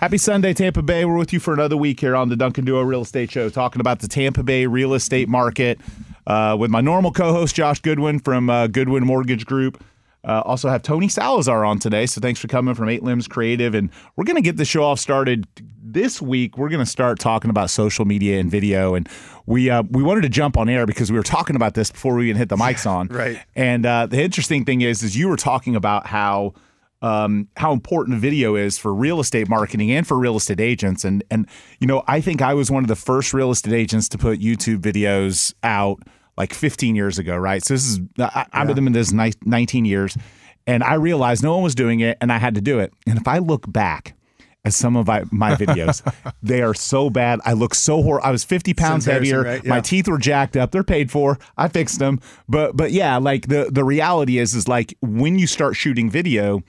Happy Sunday, Tampa Bay. We're with you for another week here on the Duncan Duo Real Estate Show, talking about the Tampa Bay real estate market with my normal co-host, Josh Goodwin from Goodwin Mortgage Group. Also have Tony Salazar on today, so thanks for coming from Eight Limbs Creative. And we're going to get the show off started this week. We're going to start talking about social media and video. And we wanted to jump on air because we were talking about this before we even hit the mics on. Right. And the interesting thing is you were talking about how important video is for real estate marketing and for real estate agents. And you know, I think I was one of the first real estate agents to put YouTube videos out like 15 years ago, right? So this is, I've been in this 19 years, and I realized no one was doing it and I had to do it. And if I look back at some of my videos, they are so bad. I look so horrible. I was 50 pounds heavier. Right? Yeah. My teeth were jacked up. They're paid for. I fixed them. But yeah, like the reality is like when you start shooting video,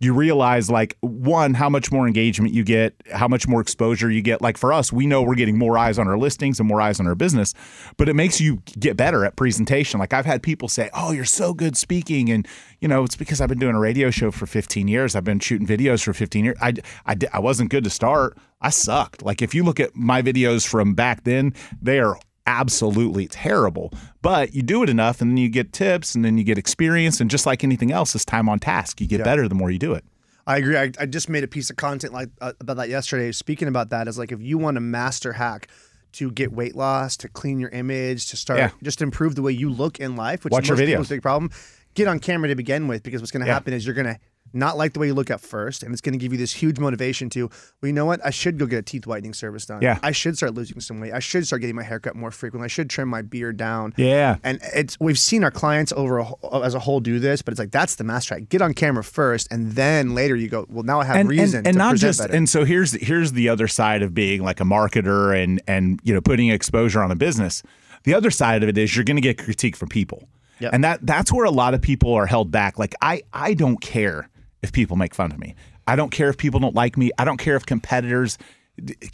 you realize, like, one, how much more engagement you get, how much more exposure you get. Like, for us, we know we're getting more eyes on our listings and more eyes on our business, but it makes you get better at presentation. Like, I've had people say, oh, you're so good speaking. And, you know, it's because I've been doing a radio show for 15 years. I've been shooting videos for 15 years. I wasn't good to start. I sucked. Like, if you look at my videos from back then, they are absolutely terrible, but you do it enough and then you get tips and then you get experience. And just like anything else, it's time on task. You get better the more you do it. I agree. I just made a piece of content like about that yesterday. Speaking about that is like, if you want a master hack to get weight loss, to clean your image, to start, just improve the way you look in life, which is a big problem, get on camera to begin with, because what's going to happen is you're going to not like the way you look at first, and it's going to give you this huge motivation to, well, you know what? I should go get a teeth whitening service done. Yeah. I should start losing some weight. I should start getting my haircut more frequently. I should trim my beard down. Yeah. And we've seen our clients as a whole do this, but it's like, that's the master track. Get on camera first, and then later you go, well, now I have reason to not present just better. And so here's the other side of being like a marketer and you know, putting exposure on a business. The other side of it is you're going to get critique from people. Yep. And that's where a lot of people are held back. Like, I don't care if people make fun of me. I don't care if people don't like me. I don't care if competitors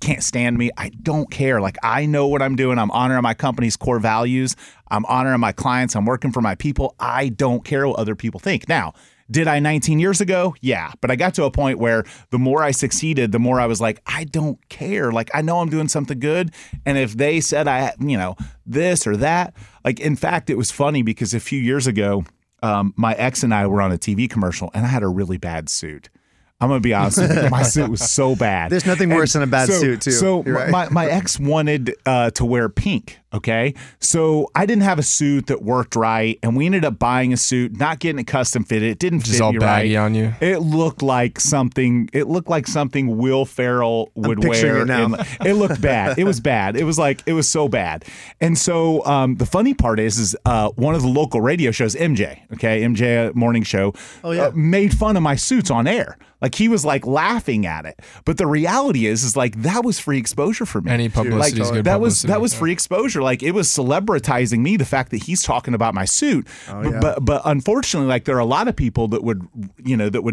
can't stand me. I don't care. Like, I know what I'm doing. I'm honoring my company's core values. I'm honoring my clients. I'm working for my people. I don't care what other people think. Now, did I 19 years ago? Yeah. But I got to a point where the more I succeeded, the more I was like, I don't care. Like, I know I'm doing something good. And if they said this or that, like, in fact, it was funny because a few years ago, my ex and I were on a TV commercial and I had a really bad suit. I'm going to be honest with you. My suit was so bad. There's nothing worse than a bad suit, too. So right. my ex wanted to wear pink, okay? So I didn't have a suit that worked right, and we ended up buying a suit, not getting it custom fitted. It didn't fit me right. It's all baggy on you. It looked like something Will Ferrell would wear. It, now. It looked bad. It was bad. It was so bad. And so the funny part is one of the local radio shows, MJ, okay? MJ Morning Show, made fun of my suits on air. Like, he was like laughing at it, but the reality is like that was free exposure for me. Any publicity is good. That was free exposure. Like, it was celebritizing me. The fact that he's talking about my suit, but unfortunately, like, there are a lot of people that would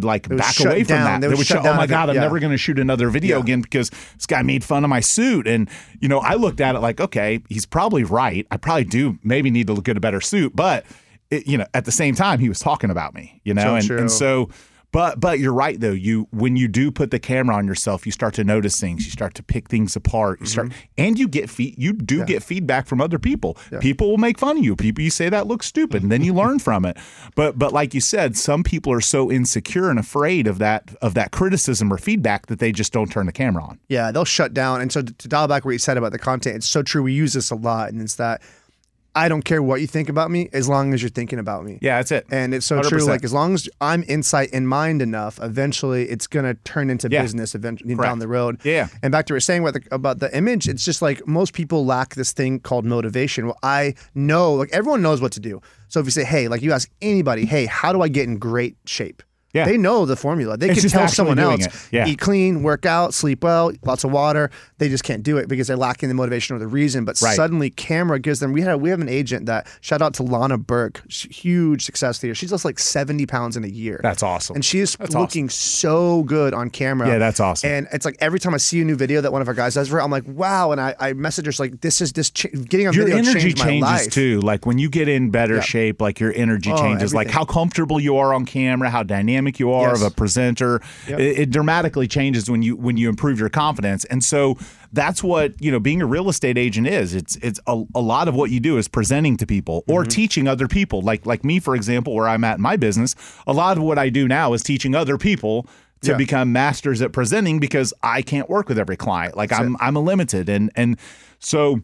like back away from that. They would shut down. Oh my God, I'm never going to shoot another video again because this guy made fun of my suit. And you know, I looked at it like, okay, he's probably right. I probably do maybe need to get a better suit, but at the same time, he was talking about me. And so. But you're right, though. When you do put the camera on yourself, you start to notice things. You start to pick things apart. You start and you get get feedback from other people. Yeah. People will make fun of you. People, you say that looks stupid, and then you learn from it. But like you said, some people are so insecure and afraid of that criticism or feedback that they just don't turn the camera on. Yeah, they'll shut down. And so to dial back what you said about the content, it's so true. We use this a lot, and it's that I don't care what you think about me as long as you're thinking about me. Yeah, that's it. And it's so 100%. True. Like, as long as I'm insight in mind enough, eventually it's going to turn into business eventually down the road. Yeah. And back to what you're saying about the image, it's just like most people lack this thing called motivation. Well, I know, like, everyone knows what to do. So if you say, hey, like, you ask anybody, hey, how do I get in great shape? Yeah. They know the formula. They can tell someone else, eat clean, work out, sleep well, lots of water. They just can't do it because they're lacking the motivation or the reason. But suddenly camera gives them, we have an agent that, shout out to Lana Burke, huge success there. She's lost like 70 pounds in a year. That's awesome. And she is looking so good on camera. Yeah, that's awesome. And it's like every time I see a new video that one of our guys does for her, I'm like, wow. And I message her, like, getting on video changed my life. Your energy changes too. Like, when you get in better shape, like, your energy changes. Everything. Like, how comfortable you are on camera, how dynamic dynamic you are, yes, of a presenter. Yep. It dramatically changes when you improve your confidence. And so that's what, being a real estate agent is. It's a lot of what you do is presenting to people or teaching other people. Like me, for example, where I'm at in my business, a lot of what I do now is teaching other people to become masters at presenting, because I can't work with every client. Like I'm limited. And so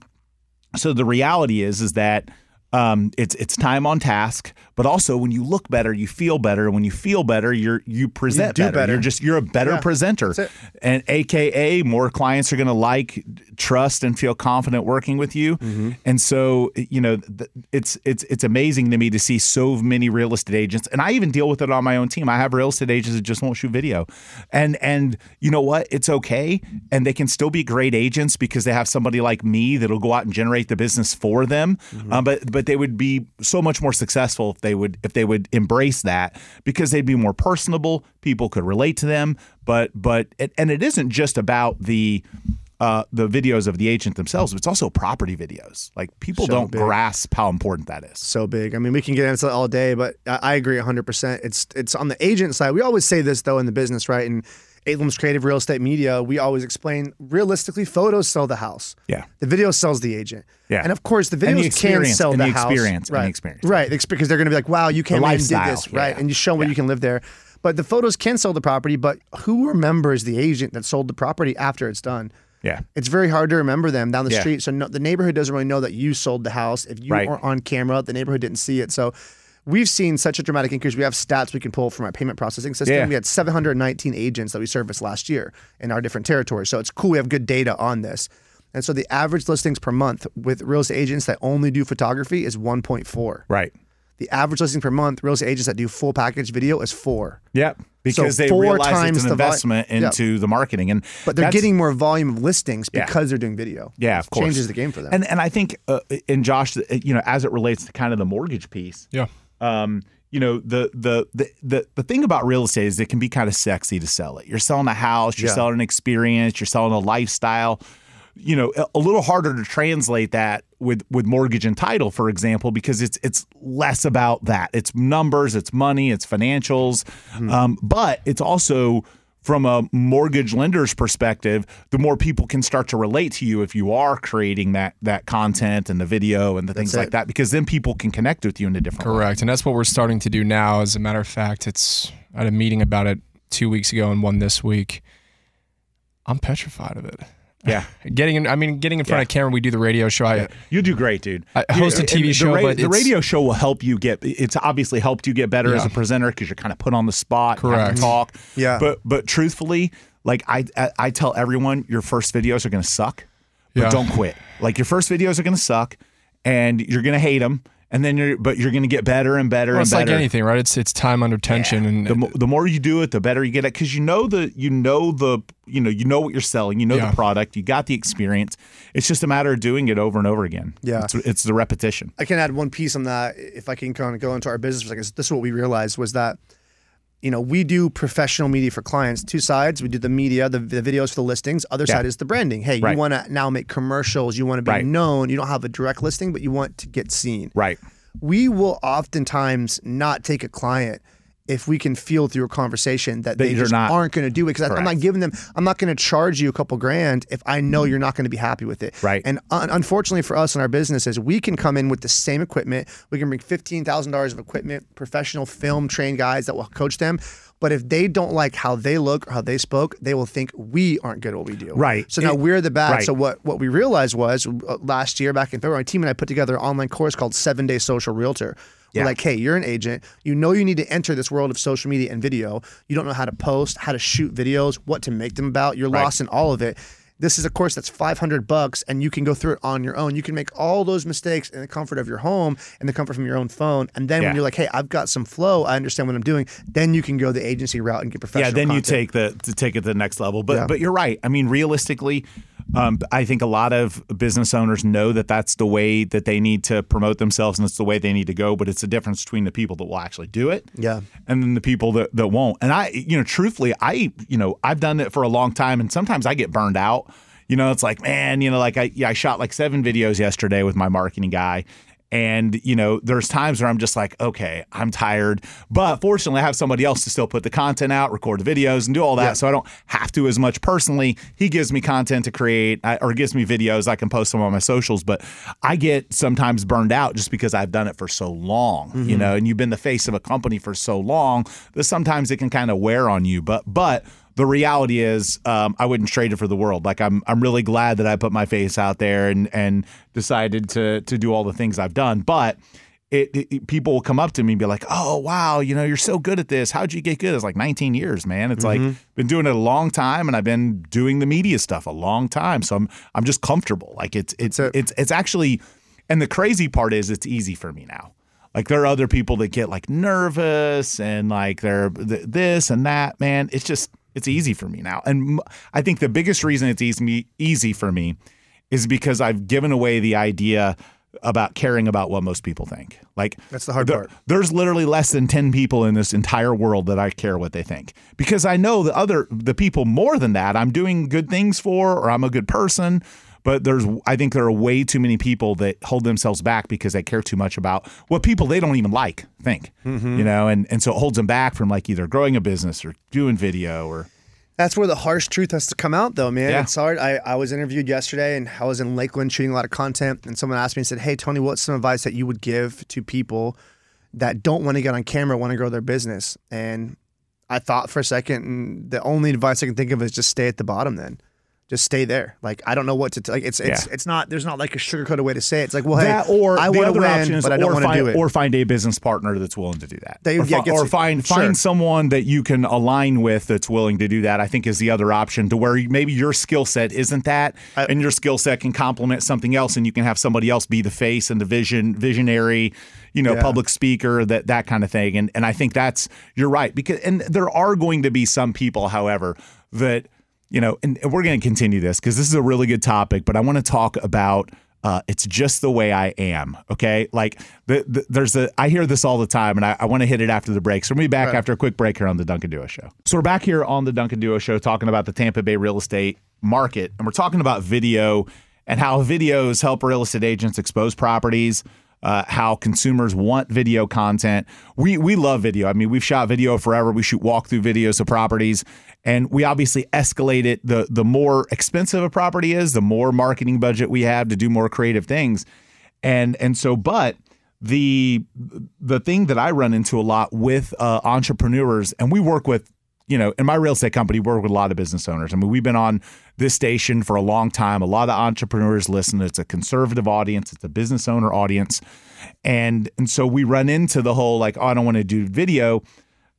the reality is that it's time on task, but also when you look better, you feel better. When you feel better, you present better. You're a better presenter, and AKA more clients are going to trust and feel confident working with you. Mm-hmm. And so, it's amazing to me to see so many real estate agents, and I even deal with it on my own team. I have real estate agents that just won't shoot video, and you know what? It's okay. And they can still be great agents because they have somebody like me that'll go out and generate the business for them. Mm-hmm. But they would be so much more successful if they would embrace that, because they'd be more personable. People could relate to them. But it isn't just about the videos of the agent themselves. But it's also property videos. Like, people don't grasp how important that is. So big. I mean, we can get into it all day, but I agree 100%. It's on the agent side. We always say this though in the business, right? And Eight Limbs Creative Real Estate Media, we always explain, realistically, photos sell the house. Yeah. The video sells the agent. Yeah. And of course, the videos can sell the house. And the experience. Right. Because they're going to be like, wow, you came in and did this. Yeah. Right. And you show where you can live there. But the photos can sell the property, but who remembers the agent that sold the property after it's done? Yeah. It's very hard to remember them down the street. So the neighborhood doesn't really know that you sold the house. If you weren't on camera, the neighborhood didn't see it. So we've seen such a dramatic increase. We have stats we can pull from our payment processing system. Yeah. We had 719 agents that we serviced last year in our different territories. So it's cool. We have good data on this. And so the average listings per month with real estate agents that only do photography is 1.4. Right. The average listing per month, real estate agents that do full package video is 4. Yep. Because they realize it's an investment into the marketing. But they're getting more volume of listings because they're doing video. Yeah, of course. It changes the game for them. And I think, and Josh, as it relates to kind of the mortgage piece. Yeah. The thing about real estate is it can be kind of sexy to sell it. You're selling a house, you're selling an experience, you're selling a lifestyle. A little harder to translate that with mortgage and title, for example, because it's less about that. It's numbers, it's money, it's financials, but it's also, from a mortgage lender's perspective, the more people can start to relate to you if you are creating that content and the video and the things like that, because then people can connect with you in a different way. Correct. And that's what we're starting to do now. As a matter of fact, I had a meeting about it 2 weeks ago and one this week. I'm petrified of it. Yeah. Getting in front of camera, we do the radio show. You do great, dude. I host a TV show, but the radio show will help you get, it's obviously helped you get better as a presenter, because you're kind of put on the spot, have to talk. Yeah. But truthfully, like I tell everyone, your first videos are going to suck, but don't quit. Like, your first videos are going to suck and you're going to hate them. And then you're going to get better and better and better. It's like anything, right? It's time under tension, and the more you do it, the better you get at, because you know what you're selling, the product, you got the experience. It's just a matter of doing it over and over again. Yeah, it's the repetition. I can add one piece on that, if I can kind of go into our business for a second. This is what we realized was that, we do professional media for clients. Two sides. We do the media, the videos for the listings. Other side is the branding. Hey, you want to now make commercials. You want to be known. You don't have a direct listing, but you want to get seen. Right. We will oftentimes not take a client if we can feel through a conversation that they just aren't going to do it, because I'm not giving them. I'm not going to charge you a couple grand if I know you're not going to be happy with it. Right. And unfortunately for us in our businesses, we can come in with the same equipment. We can bring $15,000 of equipment, professional film trained guys that will coach them. But if they don't like how they look or how they spoke, they will think we aren't good at what we do. Right. So now we're the bad. Right. So what we realized was, last year, back in February, my team and I put together an online course called 7 Day Social Realtor. We're like, hey, you're an agent. You need to enter this world of social media and video. You don't know how to post, how to shoot videos, what to make them about. You're lost in all of it. This is a course that's $500, and you can go through it on your own. You can make all those mistakes in the comfort of your home and the comfort from your own phone. And then when you're like, hey, I've got some flow, I understand what I'm doing, then you can go the agency route and get professional content. You take it to the next level. But you're right. I mean, realistically, I think a lot of business owners know that that's the way that they need to promote themselves, and it's the way they need to go. But it's the difference between the people that will actually do it, and then the people that won't. And I, truthfully, I've done it for a long time, and sometimes I get burned out. It's like, man, I shot like 7 videos yesterday with my marketing guy, And, you know, there's times where I'm just like, okay, I'm tired. But fortunately, I have somebody else to still put the content out, record the videos, and do all that. Yeah. So I don't have to as much personally. He gives me content to create or gives me videos. I can post them on my socials. But I get sometimes burned out just because I've done it for so long, mm-hmm. you know, and you've been the face of a company for so long that sometimes it can kind of wear on you. But the reality is, I wouldn't trade it for the world. Like I'm really glad that I put my face out there and decided to do all the things I've done. But people will come up to me and be like, "Oh wow, you know, you're so good at this. How'd you get good?" It's like 19 years, man. It's mm-hmm. like been doing it a long time, and I've been doing the media stuff a long time. So I'm just comfortable. Like it's actually, and the crazy part is it's easy for me now. Like there are other people that get like nervous and like they're this and that. Man, it's just. It's easy for me now. And I think the biggest reason it's easy for me is because I've given away the idea about caring about what most people think. Like that's the hard part. There's literally less than 10 people in this entire world that I care what they think. Because I know the people more than that I'm doing good things for or I'm a good person. But I think there are way too many people that hold themselves back because they care too much about what people they don't even like think, mm-hmm. you know, and so it holds them back from like either growing a business or doing video or. That's where the harsh truth has to come out though, man. Yeah. It's hard. I was interviewed yesterday and I was in Lakeland shooting a lot of content and someone asked me and said, "Hey, Tony, what's some advice that you would give to people that don't want to get on camera, want to grow their business?" And I thought for a second and the only advice I can think of is just stay at the bottom then. Just stay there. Like, I don't know what to like. It's not. There's not like a sugarcoated way to say it. It's like, well, that, hey, or I want to win, but I don't want to do it. Or find a business partner that's willing to do that. Or find someone that you can align with that's willing to do that. I think is the other option to where maybe your skill set isn't that, and your skill set can complement something else, and you can have somebody else be the face and the visionary. You know, yeah. public speaker, that kind of thing. And I think that's you're right because and there are going to be some people, however, that. You know, and we're going to continue this because this is a really good topic, but I want to talk about it's just the way I am. Okay. Like I hear this all the time and I want to hit it after the break. So we'll be back after a quick break here on the Duncan Duo Show. So we're back here on the Duncan Duo Show talking about the Tampa Bay real estate market. And we're talking about video and how videos help real estate agents expose properties. How consumers want video content. We love video. I mean, we've shot video forever. We shoot walkthrough videos of properties, and we obviously escalate it. The more expensive a property is, the more marketing budget we have to do more creative things. And so, but the thing that I run into a lot with entrepreneurs, and we work with, you know, in my real estate company, we work with a lot of business owners. I mean, we've been on this station for a long time. A lot of entrepreneurs listen. It's a conservative audience. It's a business owner audience. And so we run into the whole like, oh, I don't want to do video,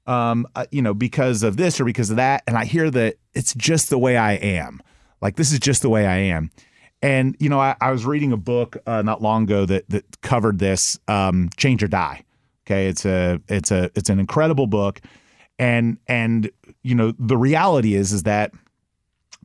you know, because of this or because of that. And I hear that it's just the way I am. Like, this is just the way I am. And, you know, I was reading a book not long ago that covered this, Change or Die. Okay. It's an incredible book. And, you know, the reality is that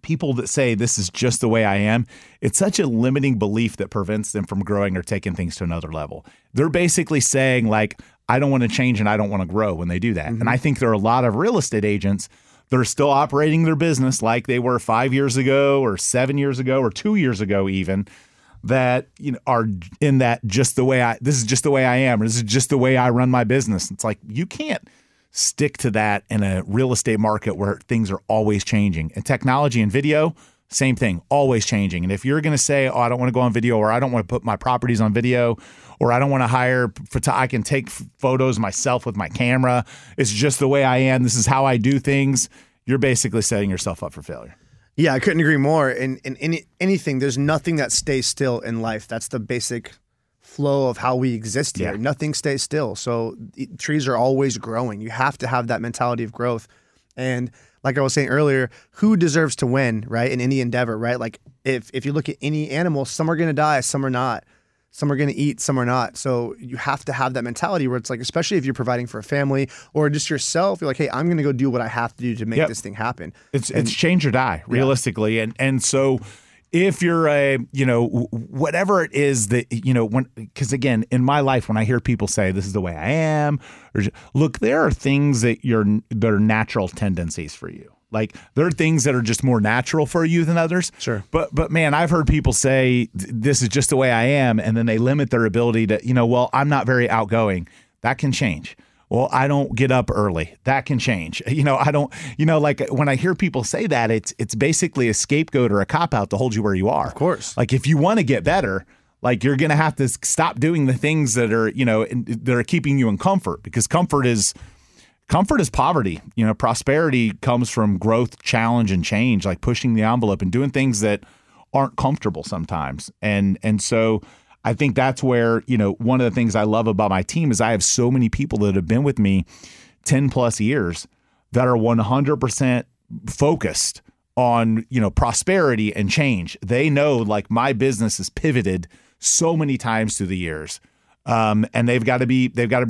people that say this is just the way I am, it's such a limiting belief that prevents them from growing or taking things to another level. They're basically saying like, I don't want to change and I don't want to grow when they do that. Mm-hmm. And I think there are a lot of real estate agents that are still operating their business like they were 5 years ago or 7 years ago or 2 years ago even, that, you know, are in that just the way this is just the way I am, or this is just the way I run my business. It's like, you can't stick to that in a real estate market where things are always changing. And technology and video, same thing, always changing. And if you're going to say, oh, I don't want to go on video, or I don't want to put my properties on video, or I don't want to hire, I can take photos myself with my camera. It's just the way I am. This is how I do things. You're basically setting yourself up for failure. Yeah, I couldn't agree more. In anything, there's nothing that stays still in life. That's the basic flow of how we exist here. Yeah. Nothing stays still. So trees are always growing. You have to have that mentality of growth. And like I was saying earlier, who deserves to win, right? In any endeavor, right? Like if you look at any animal, some are going to die, some are not. Some are going to eat, some are not. So you have to have that mentality where it's like, especially if you're providing for a family or just yourself, you're like, hey, I'm going to go do what I have to do to make this thing happen. It's change or die, realistically. Yeah. And so if you're whatever it is that, you know, because again, in my life, when I hear people say this is the way I am, or look, there are things that are natural tendencies for you. Like, there are things that are just more natural for you than others. Sure. But man, I've heard people say, this is just the way I am. And then they limit their ability to, you know, well, I'm not very outgoing. That can change. Well, I don't get up early. That can change. You know, I don't, you know, like when I hear people say that, it's basically a scapegoat or a cop-out to hold you where you are. Of course. Like, if you want to get better, like, you're going to have to stop doing the things that are, you know, that are keeping you in comfort, because comfort is poverty. You know, prosperity comes from growth, challenge, and change, like pushing the envelope and doing things that aren't comfortable sometimes. And so I think that's where, you know, one of the things I love about my team is I have so many people that have been with me 10 plus years that are 100% focused on, you know, prosperity and change. They know, like, my business has pivoted so many times through the years. And they've got to be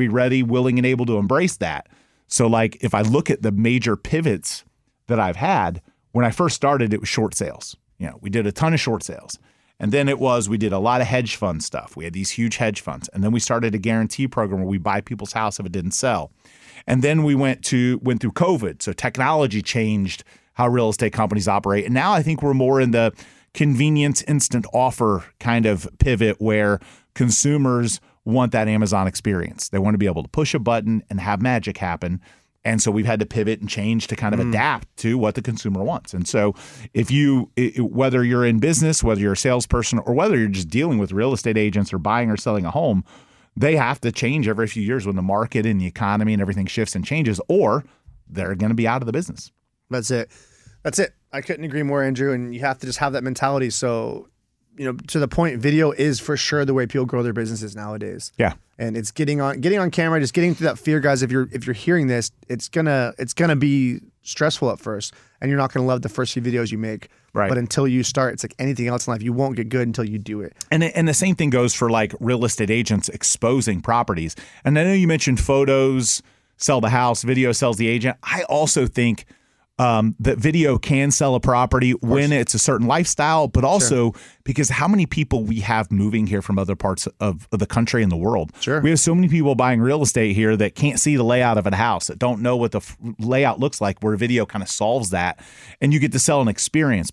ready, willing, and able to embrace that. So, like, if I look at the major pivots that I've had, when I first started, it was short sales. You know, we did a ton of short sales. And then we did a lot of hedge fund stuff. We had these huge hedge funds. And then we started a guarantee program where we buy people's house if it didn't sell. And then we went through COVID. So technology changed how real estate companies operate. And now I think we're more in the convenience instant offer kind of pivot, where consumers want that Amazon experience. They want to be able to push a button and have magic happen. And so we've had to pivot and change to kind of adapt to what the consumer wants. And so if whether you're in business, whether you're a salesperson, or whether you're just dealing with real estate agents or buying or selling a home, they have to change every few years when the market and the economy and everything shifts and changes, or they're going to be out of the business. That's it. I couldn't agree more, Andrew. And you have to just have that mentality. So, you know, to the point, video is for sure the way people grow their businesses nowadays. Yeah. And it's getting on camera, just getting through that fear, guys. If you're hearing this, it's gonna be stressful at first, and you're not gonna love the first few videos you make. Right. But until you start, it's like anything else in life, you won't get good until you do it. And the same thing goes for, like, real estate agents exposing properties. And I know you mentioned photos sell the house, video sells the agent. I also think that video can sell a property when it's a certain lifestyle, but also because how many people we have moving here from other parts of the country and the world. Sure. We have so many people buying real estate here that can't see the layout of a house, that don't know what the layout looks like, where video kind of solves that. And you get to sell an experience.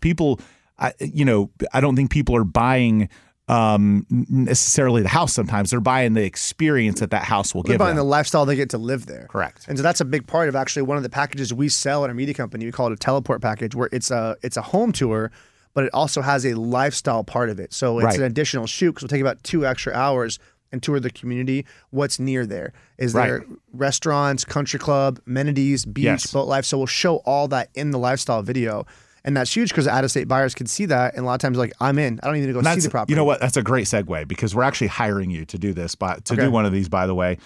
I don't think people are buying necessarily the house. Sometimes they're buying the experience that house will give them. They're buying the lifestyle they get to live there. Correct. And so that's a big part of actually one of the packages we sell at our media company. We call it a teleport package, where it's a home tour, but it also has a lifestyle part of it. So it's an additional shoot, because we'll take about 2 extra hours and tour the community. What's near there? Is there restaurants, country club, amenities, beach, boat life? So we'll show all that in the lifestyle video. And that's huge, because out-of-state buyers can see that. And a lot of times, like, I'm in. I don't even need to go see the property. You know what? That's a great segue, because we're actually hiring you to do this, do one of these, by the way.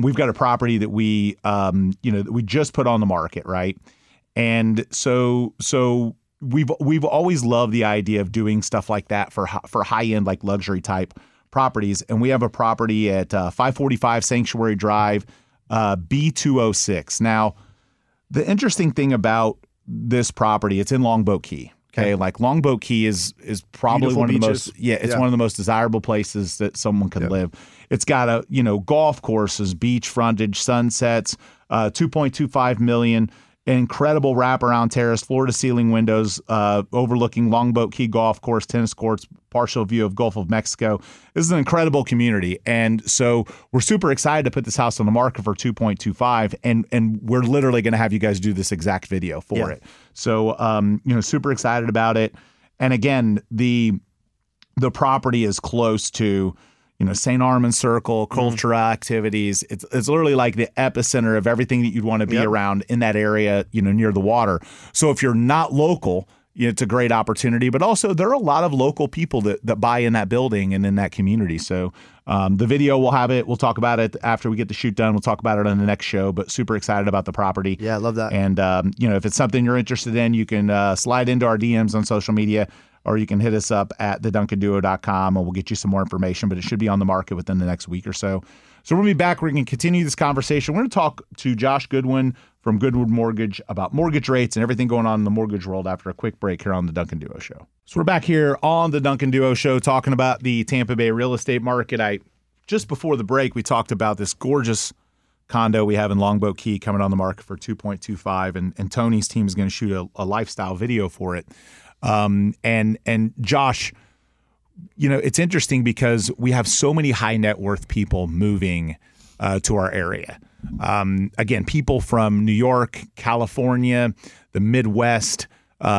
We've got a property that we just put on the market, right? And so we've always loved the idea of doing stuff like that for high-end, like, luxury type properties. And we have a property at 545 Sanctuary Drive, B206. Now, the interesting thing about this property, it's in Longboat Key. Okay. Like, Longboat Key is probably beautiful, one of the beaches. One of the most desirable places that someone could live. It's got golf courses, beach frontage, sunsets, 2.25 million, incredible wraparound terrace, floor to ceiling windows, overlooking Longboat Key golf course, tennis courts, partial view of Gulf of Mexico. This is an incredible community. And so we're super excited to put this house on the market for 2.25, and we're literally going to have you guys do this exact video for it. So, super excited about it. And again, the property is close to, St. Armand Circle, cultural activities. It's literally like the epicenter of everything that you'd want to be around in that area, near the water. So if you're not local, it's a great opportunity, but also there are a lot of local people that buy in that building and in that community. So the video, we'll have it. We'll talk about it after we get the shoot done. We'll talk about it on the next show, but super excited about the property. Yeah, I love that. And, if it's something you're interested in, you can slide into our DMs on social media, or you can hit us up at theduncanduo.com, and we'll get you some more information, but it should be on the market within the next week or so. So we'll be back. We're going to continue this conversation. We're going to talk to Josh Goodwin from Goodwin Mortgage about mortgage rates and everything going on in the mortgage world after a quick break here on The Duncan Duo Show. So we're back here on The Duncan Duo Show talking about the Tampa Bay real estate market. Just before the break, we talked about this gorgeous condo we have in Longboat Key coming on the market for 2.25, and Tony's team is going to shoot a lifestyle video for it. And Josh, you know, it's interesting because we have so many high net worth people moving to our area. Again, people from New York, California, the Midwest,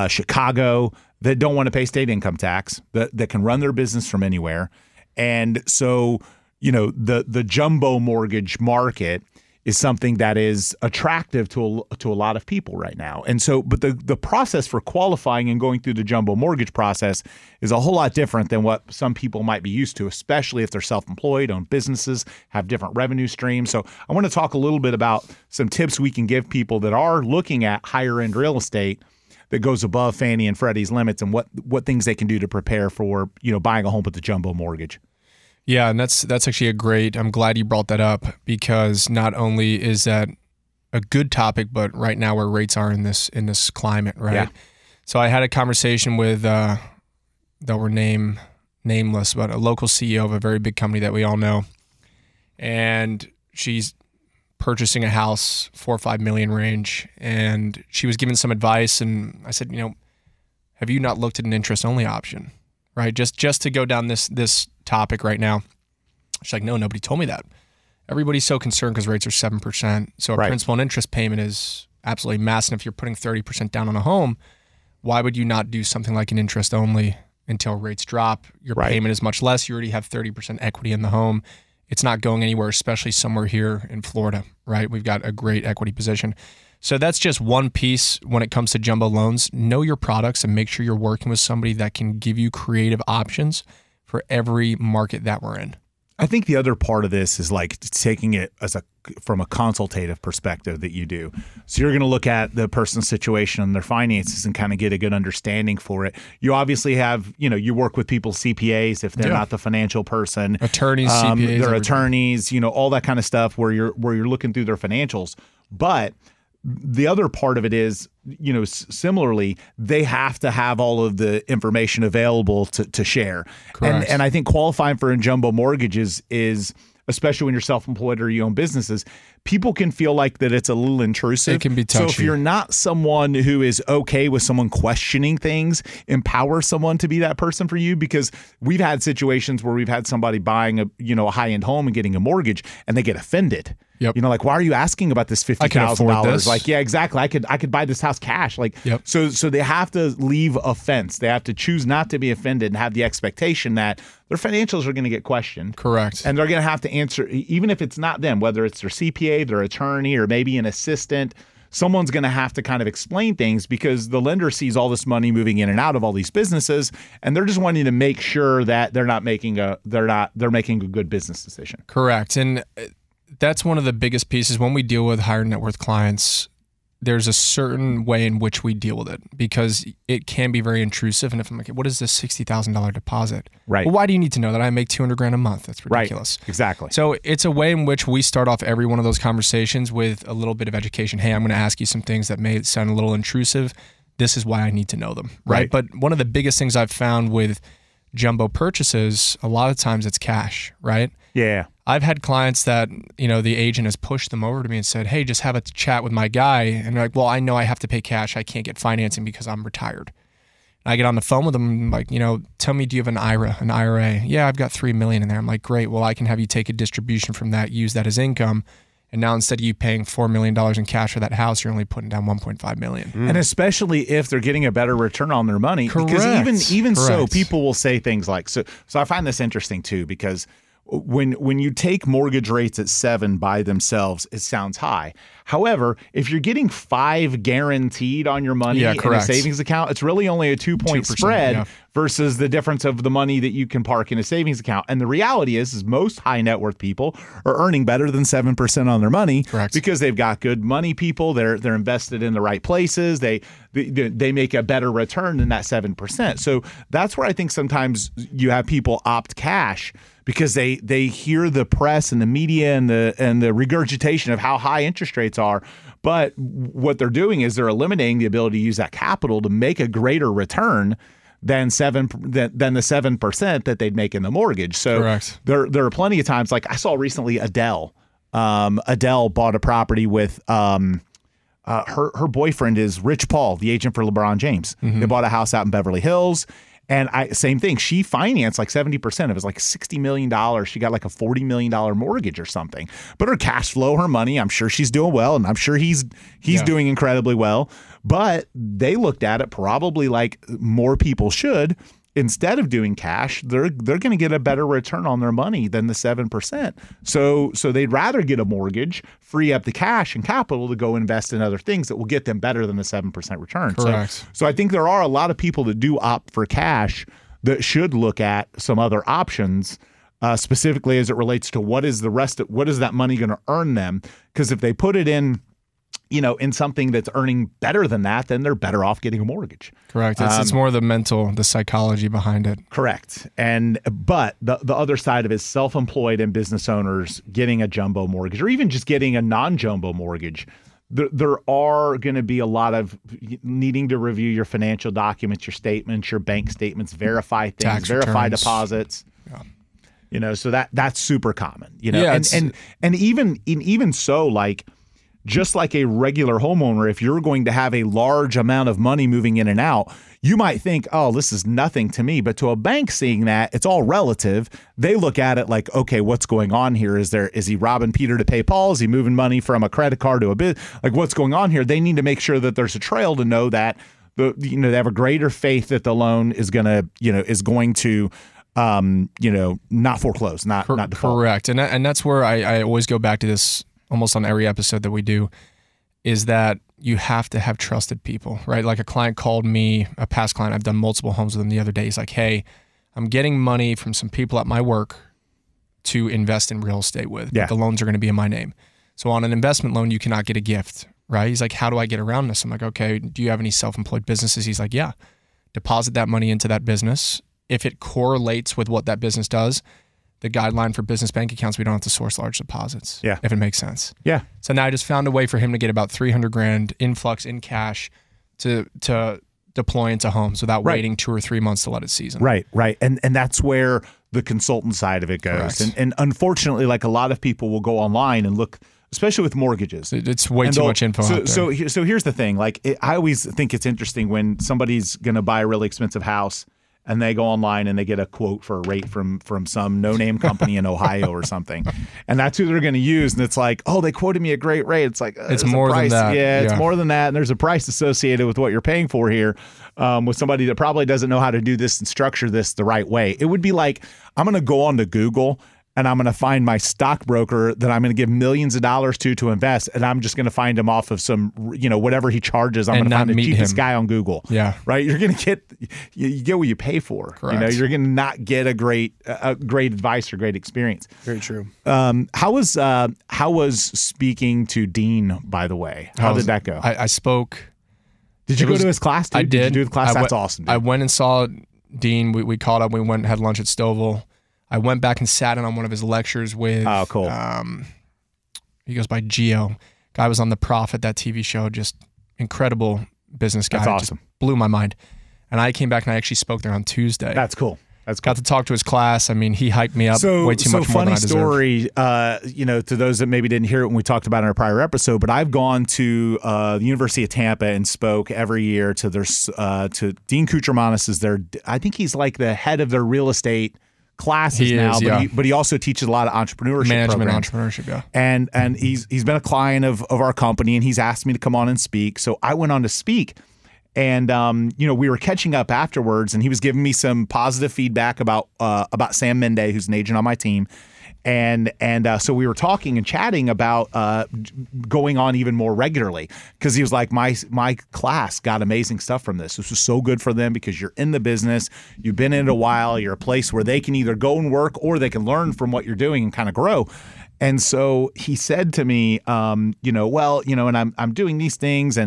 Chicago, that don't want to pay state income tax, that can run their business from anywhere. And so, you know, the jumbo mortgage market is something that is attractive to a lot of people right now. And so, but the process for qualifying and going through the jumbo mortgage process is a whole lot different than what some people might be used to, especially if they're self-employed, own businesses, have different revenue streams. So I want to talk a little bit about some tips we can give people that are looking at higher end real estate that goes above Fannie and Freddie's limits and what things they can do to prepare for, you know, buying a home with the jumbo mortgage. Yeah, and that's actually I'm glad you brought that up, because not only is that a good topic, but right now where rates are in this climate, right? Yeah. So I had a conversation with that were nameless, but a local CEO of a very big company that we all know, and she's purchasing a house, $4 or $5 million range, and she was given some advice, and I said, you know, have you not looked at an interest only option, right? Just to go down this topic right now. She's like, no, nobody told me that. Everybody's so concerned because rates are 7%. So a principal and interest payment is absolutely massive. If you're putting 30% down on a home, why would you not do something like an interest only until rates drop? Your payment is much less. You already have 30% equity in the home. It's not going anywhere, especially somewhere here in Florida, right? We've got a great equity position. So that's just one piece when it comes to jumbo loans. Know your products and make sure you're working with somebody that can give you creative options for every market that we're in. I think the other part of this is like taking it from a consultative perspective that you do. So you're going to look at the person's situation and their finances and kind of get a good understanding for it. You obviously have, you know, you work with people, CPAs, if they're not the financial person, attorneys, CPAs, their attorneys, you know, all that kind of stuff where you're looking through their financials. But the other part of it is, you know, similarly, they have to have all of the information available to share. Correct. And I think qualifying for a jumbo mortgage is, especially when you're self-employed or you own businesses, people can feel like that it's a little intrusive. It can be touchy. So if you're not someone who is okay with someone questioning things, empower someone to be that person for you, because we've had situations where we've had somebody buying a high-end home and getting a mortgage and they get offended. Yep. You know, like, why are you asking about this $50,000? Like, yeah, exactly. I could buy this house cash. Like, so they have to leave offense. They have to choose not to be offended and have the expectation that their financials are going to get questioned. Correct. And they're going to have to answer, even if it's not them, whether it's their CPA, their attorney, or maybe an assistant. Someone's going to have to kind of explain things, because the lender sees all this money moving in and out of all these businesses, and they're just wanting to make sure that they're making a good business decision. Correct. And that's one of the biggest pieces when we deal with higher net worth clients. There's a certain way in which we deal with it, because it can be very intrusive. And if I'm like, what is this $60,000 deposit? Right. Well, why do you need to know that? I make $200,000 a month. That's ridiculous. Right. Exactly. So it's a way in which we start off every one of those conversations with a little bit of education. Hey, I'm going to ask you some things that may sound a little intrusive. This is why I need to know them. Right. But one of the biggest things I've found with jumbo purchases, a lot of times it's cash, right? Yeah. I've had clients that, you know, the agent has pushed them over to me and said, hey, just have a chat with my guy. And they're like, well, I know I have to pay cash. I can't get financing because I'm retired. And I get on the phone with them and I'm like, you know, tell me, do you have an IRA? Yeah, I've got $3 million in there. I'm like, great. Well, I can have you take a distribution from that, use that as income. And now instead of you paying $4 million in cash for that house, you're only putting down $1.5 million. Mm. And especially if they're getting a better return on their money. Correct. Because even so, people will say things like, so I find this interesting too, because when you take mortgage rates at 7 by themselves, it sounds high. However, if you're getting 5 guaranteed on your money in a savings account, it's really only a 2-point spread versus the difference of the money that you can park in a savings account. And the reality is most high net worth people are earning better than 7% on their money. Correct. Because they've got good money people. They're invested in the right places. They make a better return than that 7%. So that's where I think sometimes you have people opt cash, because they hear the press and the media and the regurgitation of how high interest rates are. But what they're doing is they're eliminating the ability to use that capital to make a greater return than the 7% that they'd make in the mortgage. So there are plenty of times, like I saw recently Adele Adele bought a property with her boyfriend is Rich Paul, the agent for LeBron James. Mm-hmm. They bought a house out in Beverly Hills. And same thing. She financed like 70%. It was like $60 million. She got like a $40 million mortgage or something. But her cash flow, her money, I'm sure she's doing well. And I'm sure he's yeah. doing incredibly well. But they looked at it probably like more people should. Instead of doing cash, they're going to get a better return on their money than the 7%. So they'd rather get a mortgage, free up the cash and capital to go invest in other things that will get them better than the 7% return. Correct. So I think there are a lot of people that do opt for cash that should look at some other options, specifically as it relates to what is that money going to earn them? Because if they put it in, in something that's earning better than that, then they're better off getting a mortgage. Correct. It's more the psychology behind it. Correct. But the other side of it is self-employed and business owners getting a jumbo mortgage or even just getting a non-jumbo mortgage. There are going to be a lot of needing to review your financial documents, your statements, your bank statements, verify things, tax verify returns. Deposits. Yeah. So that's super common. Yeah, and even so, just like a regular homeowner, if you're going to have a large amount of money moving in and out, you might think, oh, this is nothing to me. But to a bank seeing that, it's all relative. They look at it like, okay, what's going on here? Is he robbing Peter to pay Paul? Is he moving money from a credit card to a business? Like, what's going on here? They need to make sure that there's a trail to know that they have a greater faith that the loan is going to not foreclose, not default. Correct. And that's where I always go back to this. Almost on every episode that we do, is that you have to have trusted people, right? Like a client called me, a past client, I've done multiple homes with him the other day. He's like, hey, I'm getting money from some people at my work to invest in real estate with. Yeah. The loans are going to be in my name. So on an investment loan, you cannot get a gift, right? He's like, how do I get around this? I'm like, okay, do you have any self-employed businesses? He's like, yeah. Deposit that money into that business. If it correlates with what that business does, the guideline for business bank accounts, we don't have to source large deposits. Yeah. If it makes sense. Yeah. So now I just found a way for him to get about $300,000 influx in cash to deploy into homes without waiting 2 or 3 months to let it season. Right. And that's where the consultant side of it goes. Correct. And unfortunately, like a lot of people will go online and look, especially with mortgages. It's way too much info out there. So here's the thing. Like I always think it's interesting when somebody's going to buy a really expensive house and they go online and they get a quote for a rate from some no-name company in Ohio or something. And that's who they're going to use. And it's like, oh, they quoted me a great rate. It's like, it's more than that. Yeah, it's more than that. And there's a price associated with what you're paying for here with somebody that probably doesn't know how to do this and structure this the right way. It would be like, I'm going to go on to Google and I'm going to find my stockbroker that I'm going to give millions of dollars to invest, and I'm just going to find him off of some, whatever he charges. I'm going to find the cheapest guy on Google. Yeah, right. You're going to get what you pay for. Correct. You're going to not get a great advice or great experience. Very true. How was speaking to Dean, by the way? How did that go? I spoke. Did you go to his class? Dude? I did. Did you do the class? That's awesome. Dude. I went and saw Dean. We caught up. We went and had lunch at Stouffville. I went back and sat in on one of his lectures with, oh, cool. He goes by Gio. Guy was on The Prophet, that TV show, just incredible business guy. That's awesome. Just blew my mind. And I came back and I actually spoke there on Tuesday. That's cool. Got to talk to his class. I mean, he hyped me up way too much more than I deserve. So funny story, to those that maybe didn't hear it when we talked about it in our prior episode, but I've gone to the University of Tampa and spoke every year to their, to Dean Kuchermanis is their, I think he's like the head of their real estate classes now, but he also teaches a lot of entrepreneurship, management, entrepreneurship, yeah. And he's been a client of our company, and he's asked me to come on and speak. So I went on to speak, and we were catching up afterwards, and he was giving me some positive feedback about Sam Mendes, who's an agent on my team, and so we were talking and chatting about going on even more regularly because he was like, my class got amazing stuff from this. This was so good for them because you're in the business, you've been in it a while, you're a place where they can either go and work or they can learn from what you're doing and kind of grow. And so he said to me, and I'm doing these things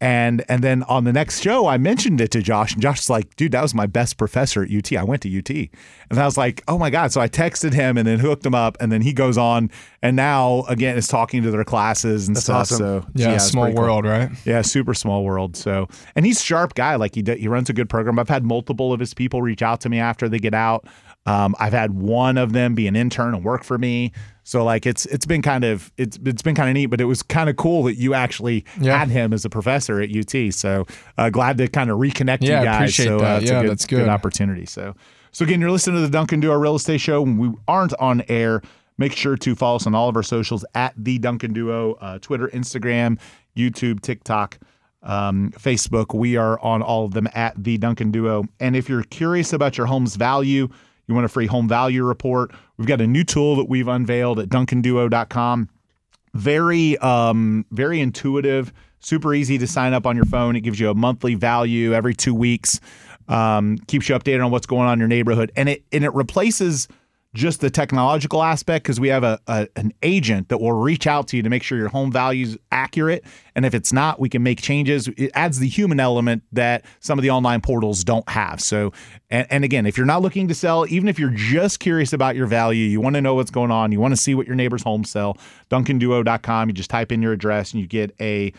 and then on the next show, I mentioned it to Josh, and Josh's like, dude, that was my best professor at UT. I went to UT. And I was like, oh, my God. So I texted him and then hooked him up, and then he goes on and now, again, is talking to their classes and stuff. Awesome. So, yeah, small world, cool. Right? Yeah, super small world. So, and he's a sharp guy. Like, he runs a good program. I've had multiple of his people reach out to me after they get out. I've had one of them be an intern and work for me. So like it's been kind of neat, but it was kind of cool that you actually had him as a professor at UT. So glad to kind of reconnect you guys. Appreciate so that. It's a good opportunity. So again, you're listening to the Duncan Duo Real Estate Show. When we aren't on air, make sure to follow us on all of our socials at the Duncan Duo, Twitter, Instagram, YouTube, TikTok, Facebook. We are on all of them at the Duncan Duo. And if you're curious about your home's value, you want a free home value report, we've got a new tool that we've unveiled at DuncanDuo.com. Very intuitive, super easy to sign up on your phone. It gives you a monthly value every 2 weeks, keeps you updated on what's going on in your neighborhood. And it replaces just the technological aspect, because we have an agent that will reach out to you to make sure your home value's accurate. And if it's not, we can make changes. It adds the human element that some of the online portals don't have. So, and again, if you're not looking to sell, even if you're just curious about your value, you want to know what's going on, you want to see what your neighbor's homes sell, DuncanDuo.com, you just type in your address and you get a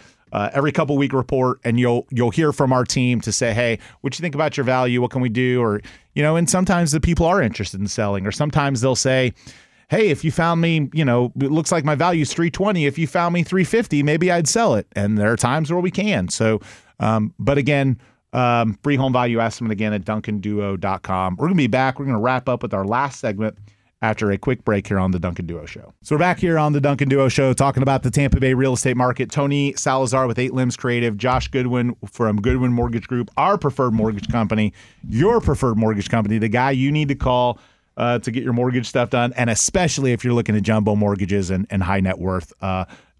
every couple week report, and you'll hear from our team to say, hey, what you think about your value? What can we do? Or, you know, and sometimes the people are interested in selling, or sometimes they'll say, hey, if you found me, you know, it looks like my value is 320. If you found me 350, maybe I'd sell it. And there are times where we can. So, but again, free home value estimate again at DuncanDuo.com. We're going to be back. We're going to wrap up with our last segment after a quick break here on the Duncan Duo Show. So we're back here on the Duncan Duo Show talking about the Tampa Bay real estate market. Tony Salazar with Eight Limbs Creative, Josh Goodwin from Goodwin Mortgage Group, our preferred mortgage company, your preferred mortgage company, the guy you need to call to get your mortgage stuff done, and especially if you're looking at jumbo mortgages and high net worth,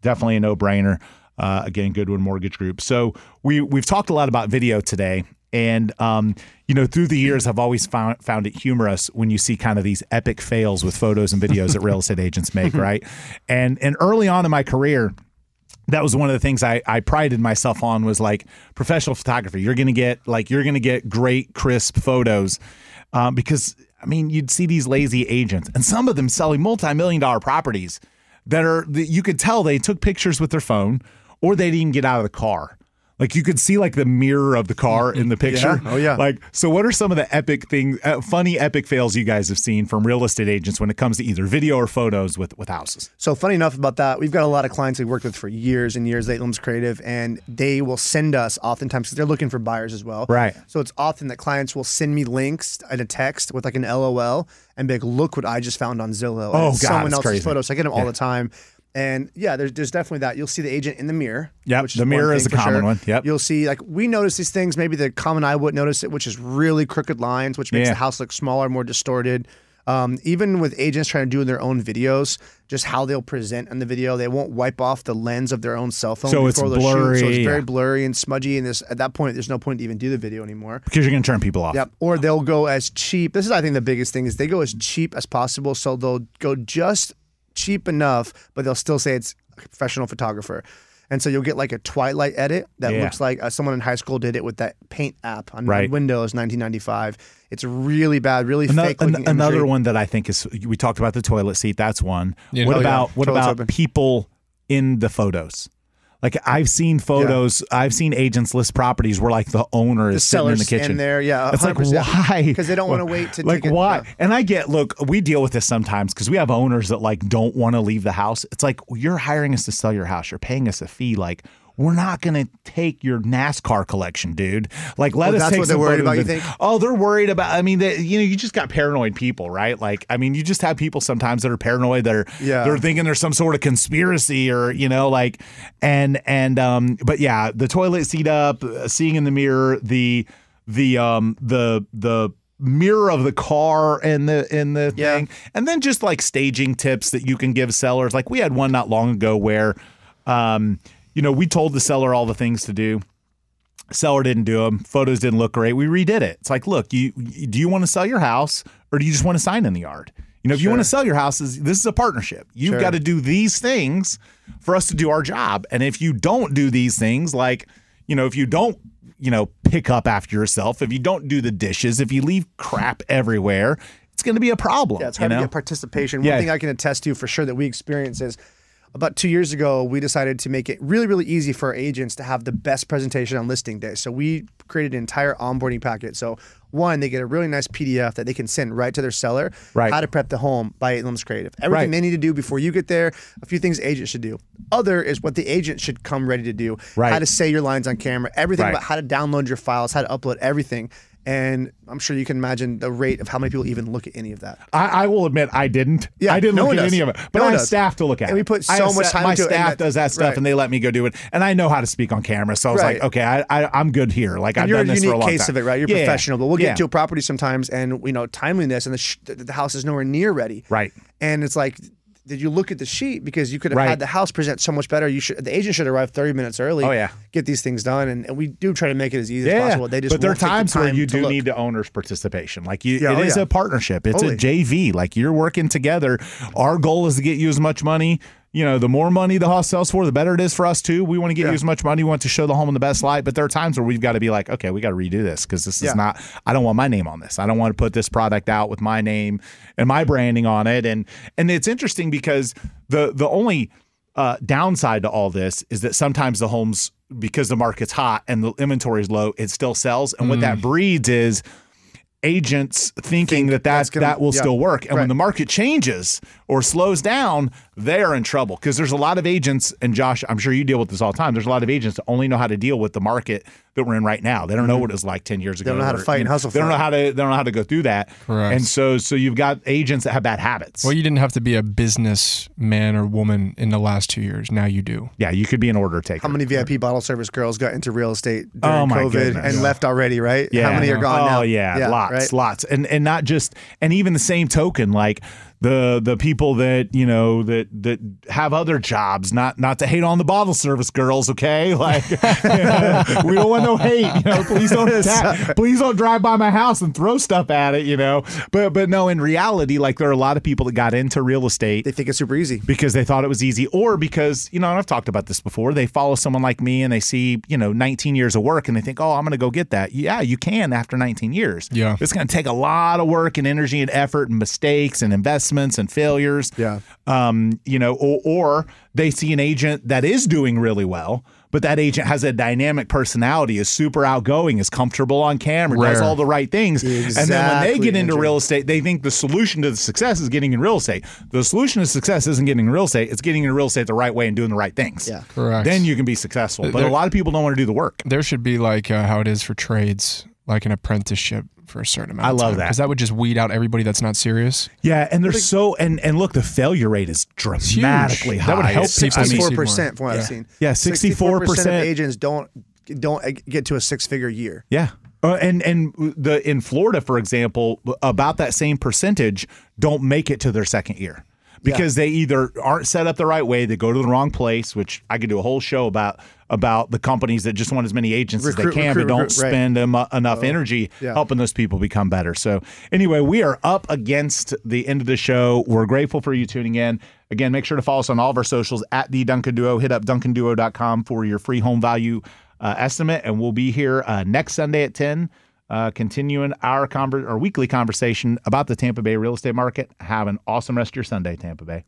definitely a no-brainer. Again, Goodwin Mortgage Group. So we've talked a lot about video today. And, you know, through the years, I've always found it humorous when you see kind of these epic fails with photos and videos that real estate agents make, right? And early on in my career, that was one of the things I prided myself on, was like professional photography. You're going to get great, crisp photos because, I mean, you'd see these lazy agents, and some of them selling multi-million-dollar properties that you could tell they took pictures with their phone, or they didn't get out of the car. Like you could see like the mirror of the car in the picture. Yeah. Oh yeah. Like, so what are some of the epic things, funny epic fails you guys have seen from real estate agents when it comes to either video or photos with houses? So funny enough about that, we've got a lot of clients we worked with for years and years, Eight Limbs Creative, and they will send us oftentimes, because they're looking for buyers as well. Right. So it's often that clients will send me links in a text with like an LOL and be like, look what I just found on Zillow. Oh, and God, someone else's crazy photos. So I get them all the time. And yeah, there's definitely that. You'll see the agent in the mirror. Yeah, the mirror is a common one. Yep. You'll see, like, we notice these things. Maybe the common eye wouldn't notice it, which is really crooked lines, which makes the house look smaller, more distorted. Even with agents trying to do their own videos, just how they'll present in the video, they won't wipe off the lens of their own cell phone. So it's blurry. So it's very blurry and smudgy. And at that point, there's no point to even do the video anymore, because you're going to turn people off. Yep. Or they'll go as cheap. This is, I think, the biggest thing is they go as cheap as possible. So they'll go just cheap enough, but they'll still say it's a professional photographer. And so you'll get like a Twilight edit that looks like someone in high school did it with that paint app on Windows 1995. It's really bad, really fake looking imagery. Another one that I think is, we talked about the toilet seat. That's one. Yeah. What about people in the photos? Like I've seen photos, I've seen agents list properties where like the owner is sitting in the kitchen. In there, it's like, why? Because they don't want to wait to take it. Like, why? Yeah. And I get, look, we deal with this sometimes because we have owners that like don't want to leave the house. It's like, you're hiring us to sell your house. You're paying us a fee. Like, we're not going to take your NASCAR collection, dude. Like, let us take what they're worried about, you think? Oh, they're worried about, I mean, you just got paranoid people, right? Like, I mean, you just have people sometimes that are paranoid, that are, they're thinking there's some sort of conspiracy, or, you know, like, but yeah, the toilet seat up, seeing in the mirror, the mirror of the car and in the thing. And then just like staging tips that you can give sellers. Like we had one not long ago where, you know, we told the seller all the things to do. Seller didn't do them. Photos didn't look great. We redid it. It's like, look, do you want to sell your house, or do you just want to sign in the yard? You know, if you want to sell your house, this is a partnership. You've got to do these things for us to do our job. And if you don't do these things, like, you know, if you don't, you know, pick up after yourself, if you don't do the dishes, if you leave crap everywhere, it's going to be a problem. Yeah, it's hard to get participation. One thing I can attest to for sure that we experience is About 2 years ago, we decided to make it really, really easy for our agents to have the best presentation on listing day. So we created an entire onboarding packet. So one, they get a really nice PDF that they can send right to their seller, right, how to prep the home by Eight Limbs Creative. Everything they need to do before you get there, a few things agents should do. Other is what the agent should come ready to do, right, how to say your lines on camera, everything about how to download your files, how to upload everything. And I'm sure you can imagine the rate of how many people even look at any of that. I will admit I didn't. Yeah, I didn't look at any of it. But I have staff to look at. And we put so much time into it. My staff does that stuff, and they let me go do it. And I know how to speak on camera, so I was like, okay, I'm good here. Like I've done this for a long time. You're a unique case of it, right? You're professional, but we'll get to a property sometimes, and you know, timeliness, and the house is nowhere near ready. Right. And it's like, did you look at the sheet? Because you could have had the house present so much better. You should. The agent should arrive 30 minutes early. Oh yeah, get these things done, and we do try to make it as easy as possible. They just but there are times where you do need the owner's participation. Like you, it is a partnership. It's a JV. Like you're working together. Our goal is to get you as much money. You know, the more money the house sells for, the better it is for us too. We want to get you as much money. We want to show the home in the best light. But there are times where we've got to be like, okay, we got to redo this because this is not. I don't want my name on this. I don't want to put this product out with my name and my branding on it. And it's interesting because the only downside to all this is that sometimes the homes, because the market's hot and the inventory is low, it still sells. And what that breeds is agents thinking that will still work. And when the market changes or slows down, they're in trouble. Because there's a lot of agents, and Josh, I'm sure you deal with this all the time, there's a lot of agents that only know how to deal with the market that we're in right now. They don't know what it was like 10 years ago. They don't know how to fight and hustle. They don't know how to go through that. Correct. And so you've got agents that have bad habits. Well, you didn't have to be a businessman or woman in the last 2 years. Now you do. Yeah, you could be an order taker. How many VIP bottle service girls got into real estate during COVID and left already, right? Yeah. How many are gone now? Oh yeah, lots. Right? Lots. And not just, and even the same token, like the people that, you know, that have other jobs, not to hate on the bottle service girls, okay? Like we don't want no hate, you know, please don't drive by my house and throw stuff at it, you know. But no, in reality, like there are a lot of people that got into real estate. They think it's super easy. Because they thought it was easy, or because, you know, and I've talked about this before, they follow someone like me and they see, you know, 19 years of work and they think, oh, I'm gonna go get that. Yeah, you can after 19 years. Yeah. It's gonna take a lot of work and energy and effort and mistakes and investments and failures. Yeah. You know, or they see an agent that is doing really well, but that agent has a dynamic personality, is super outgoing, is comfortable on camera, does all the right things. Exactly. And then when they get into real estate, they think the solution to the success is getting in real estate. The solution to success isn't getting in real estate. It's getting in real estate the right way and doing the right things. Yeah, correct. Then you can be successful. But a lot of people don't want to do the work. There should be like how it is for trades, like an apprenticeship for a certain amount of time. I love that. Because that would just weed out everybody that's not serious. Yeah, and there's and look, the failure rate is dramatically high. That would help people. 64% from what I've seen. Yeah, 64% of agents don't get to a six-figure year. Yeah. And in Florida, for example, about that same percentage don't make it to their second year. Because they either aren't set up the right way, they go to the wrong place, which I could do a whole show about the companies that just want as many agents as they can, but don't spend enough energy helping those people become better. So anyway, we are up against the end of the show. We're grateful for you tuning in. Again, make sure to follow us on all of our socials at The Duncan Duo. Hit up DuncanDuo.com for your free home value estimate, and we'll be here next Sunday at 10. Continuing our weekly conversation about the Tampa Bay real estate market. Have an awesome rest of your Sunday, Tampa Bay.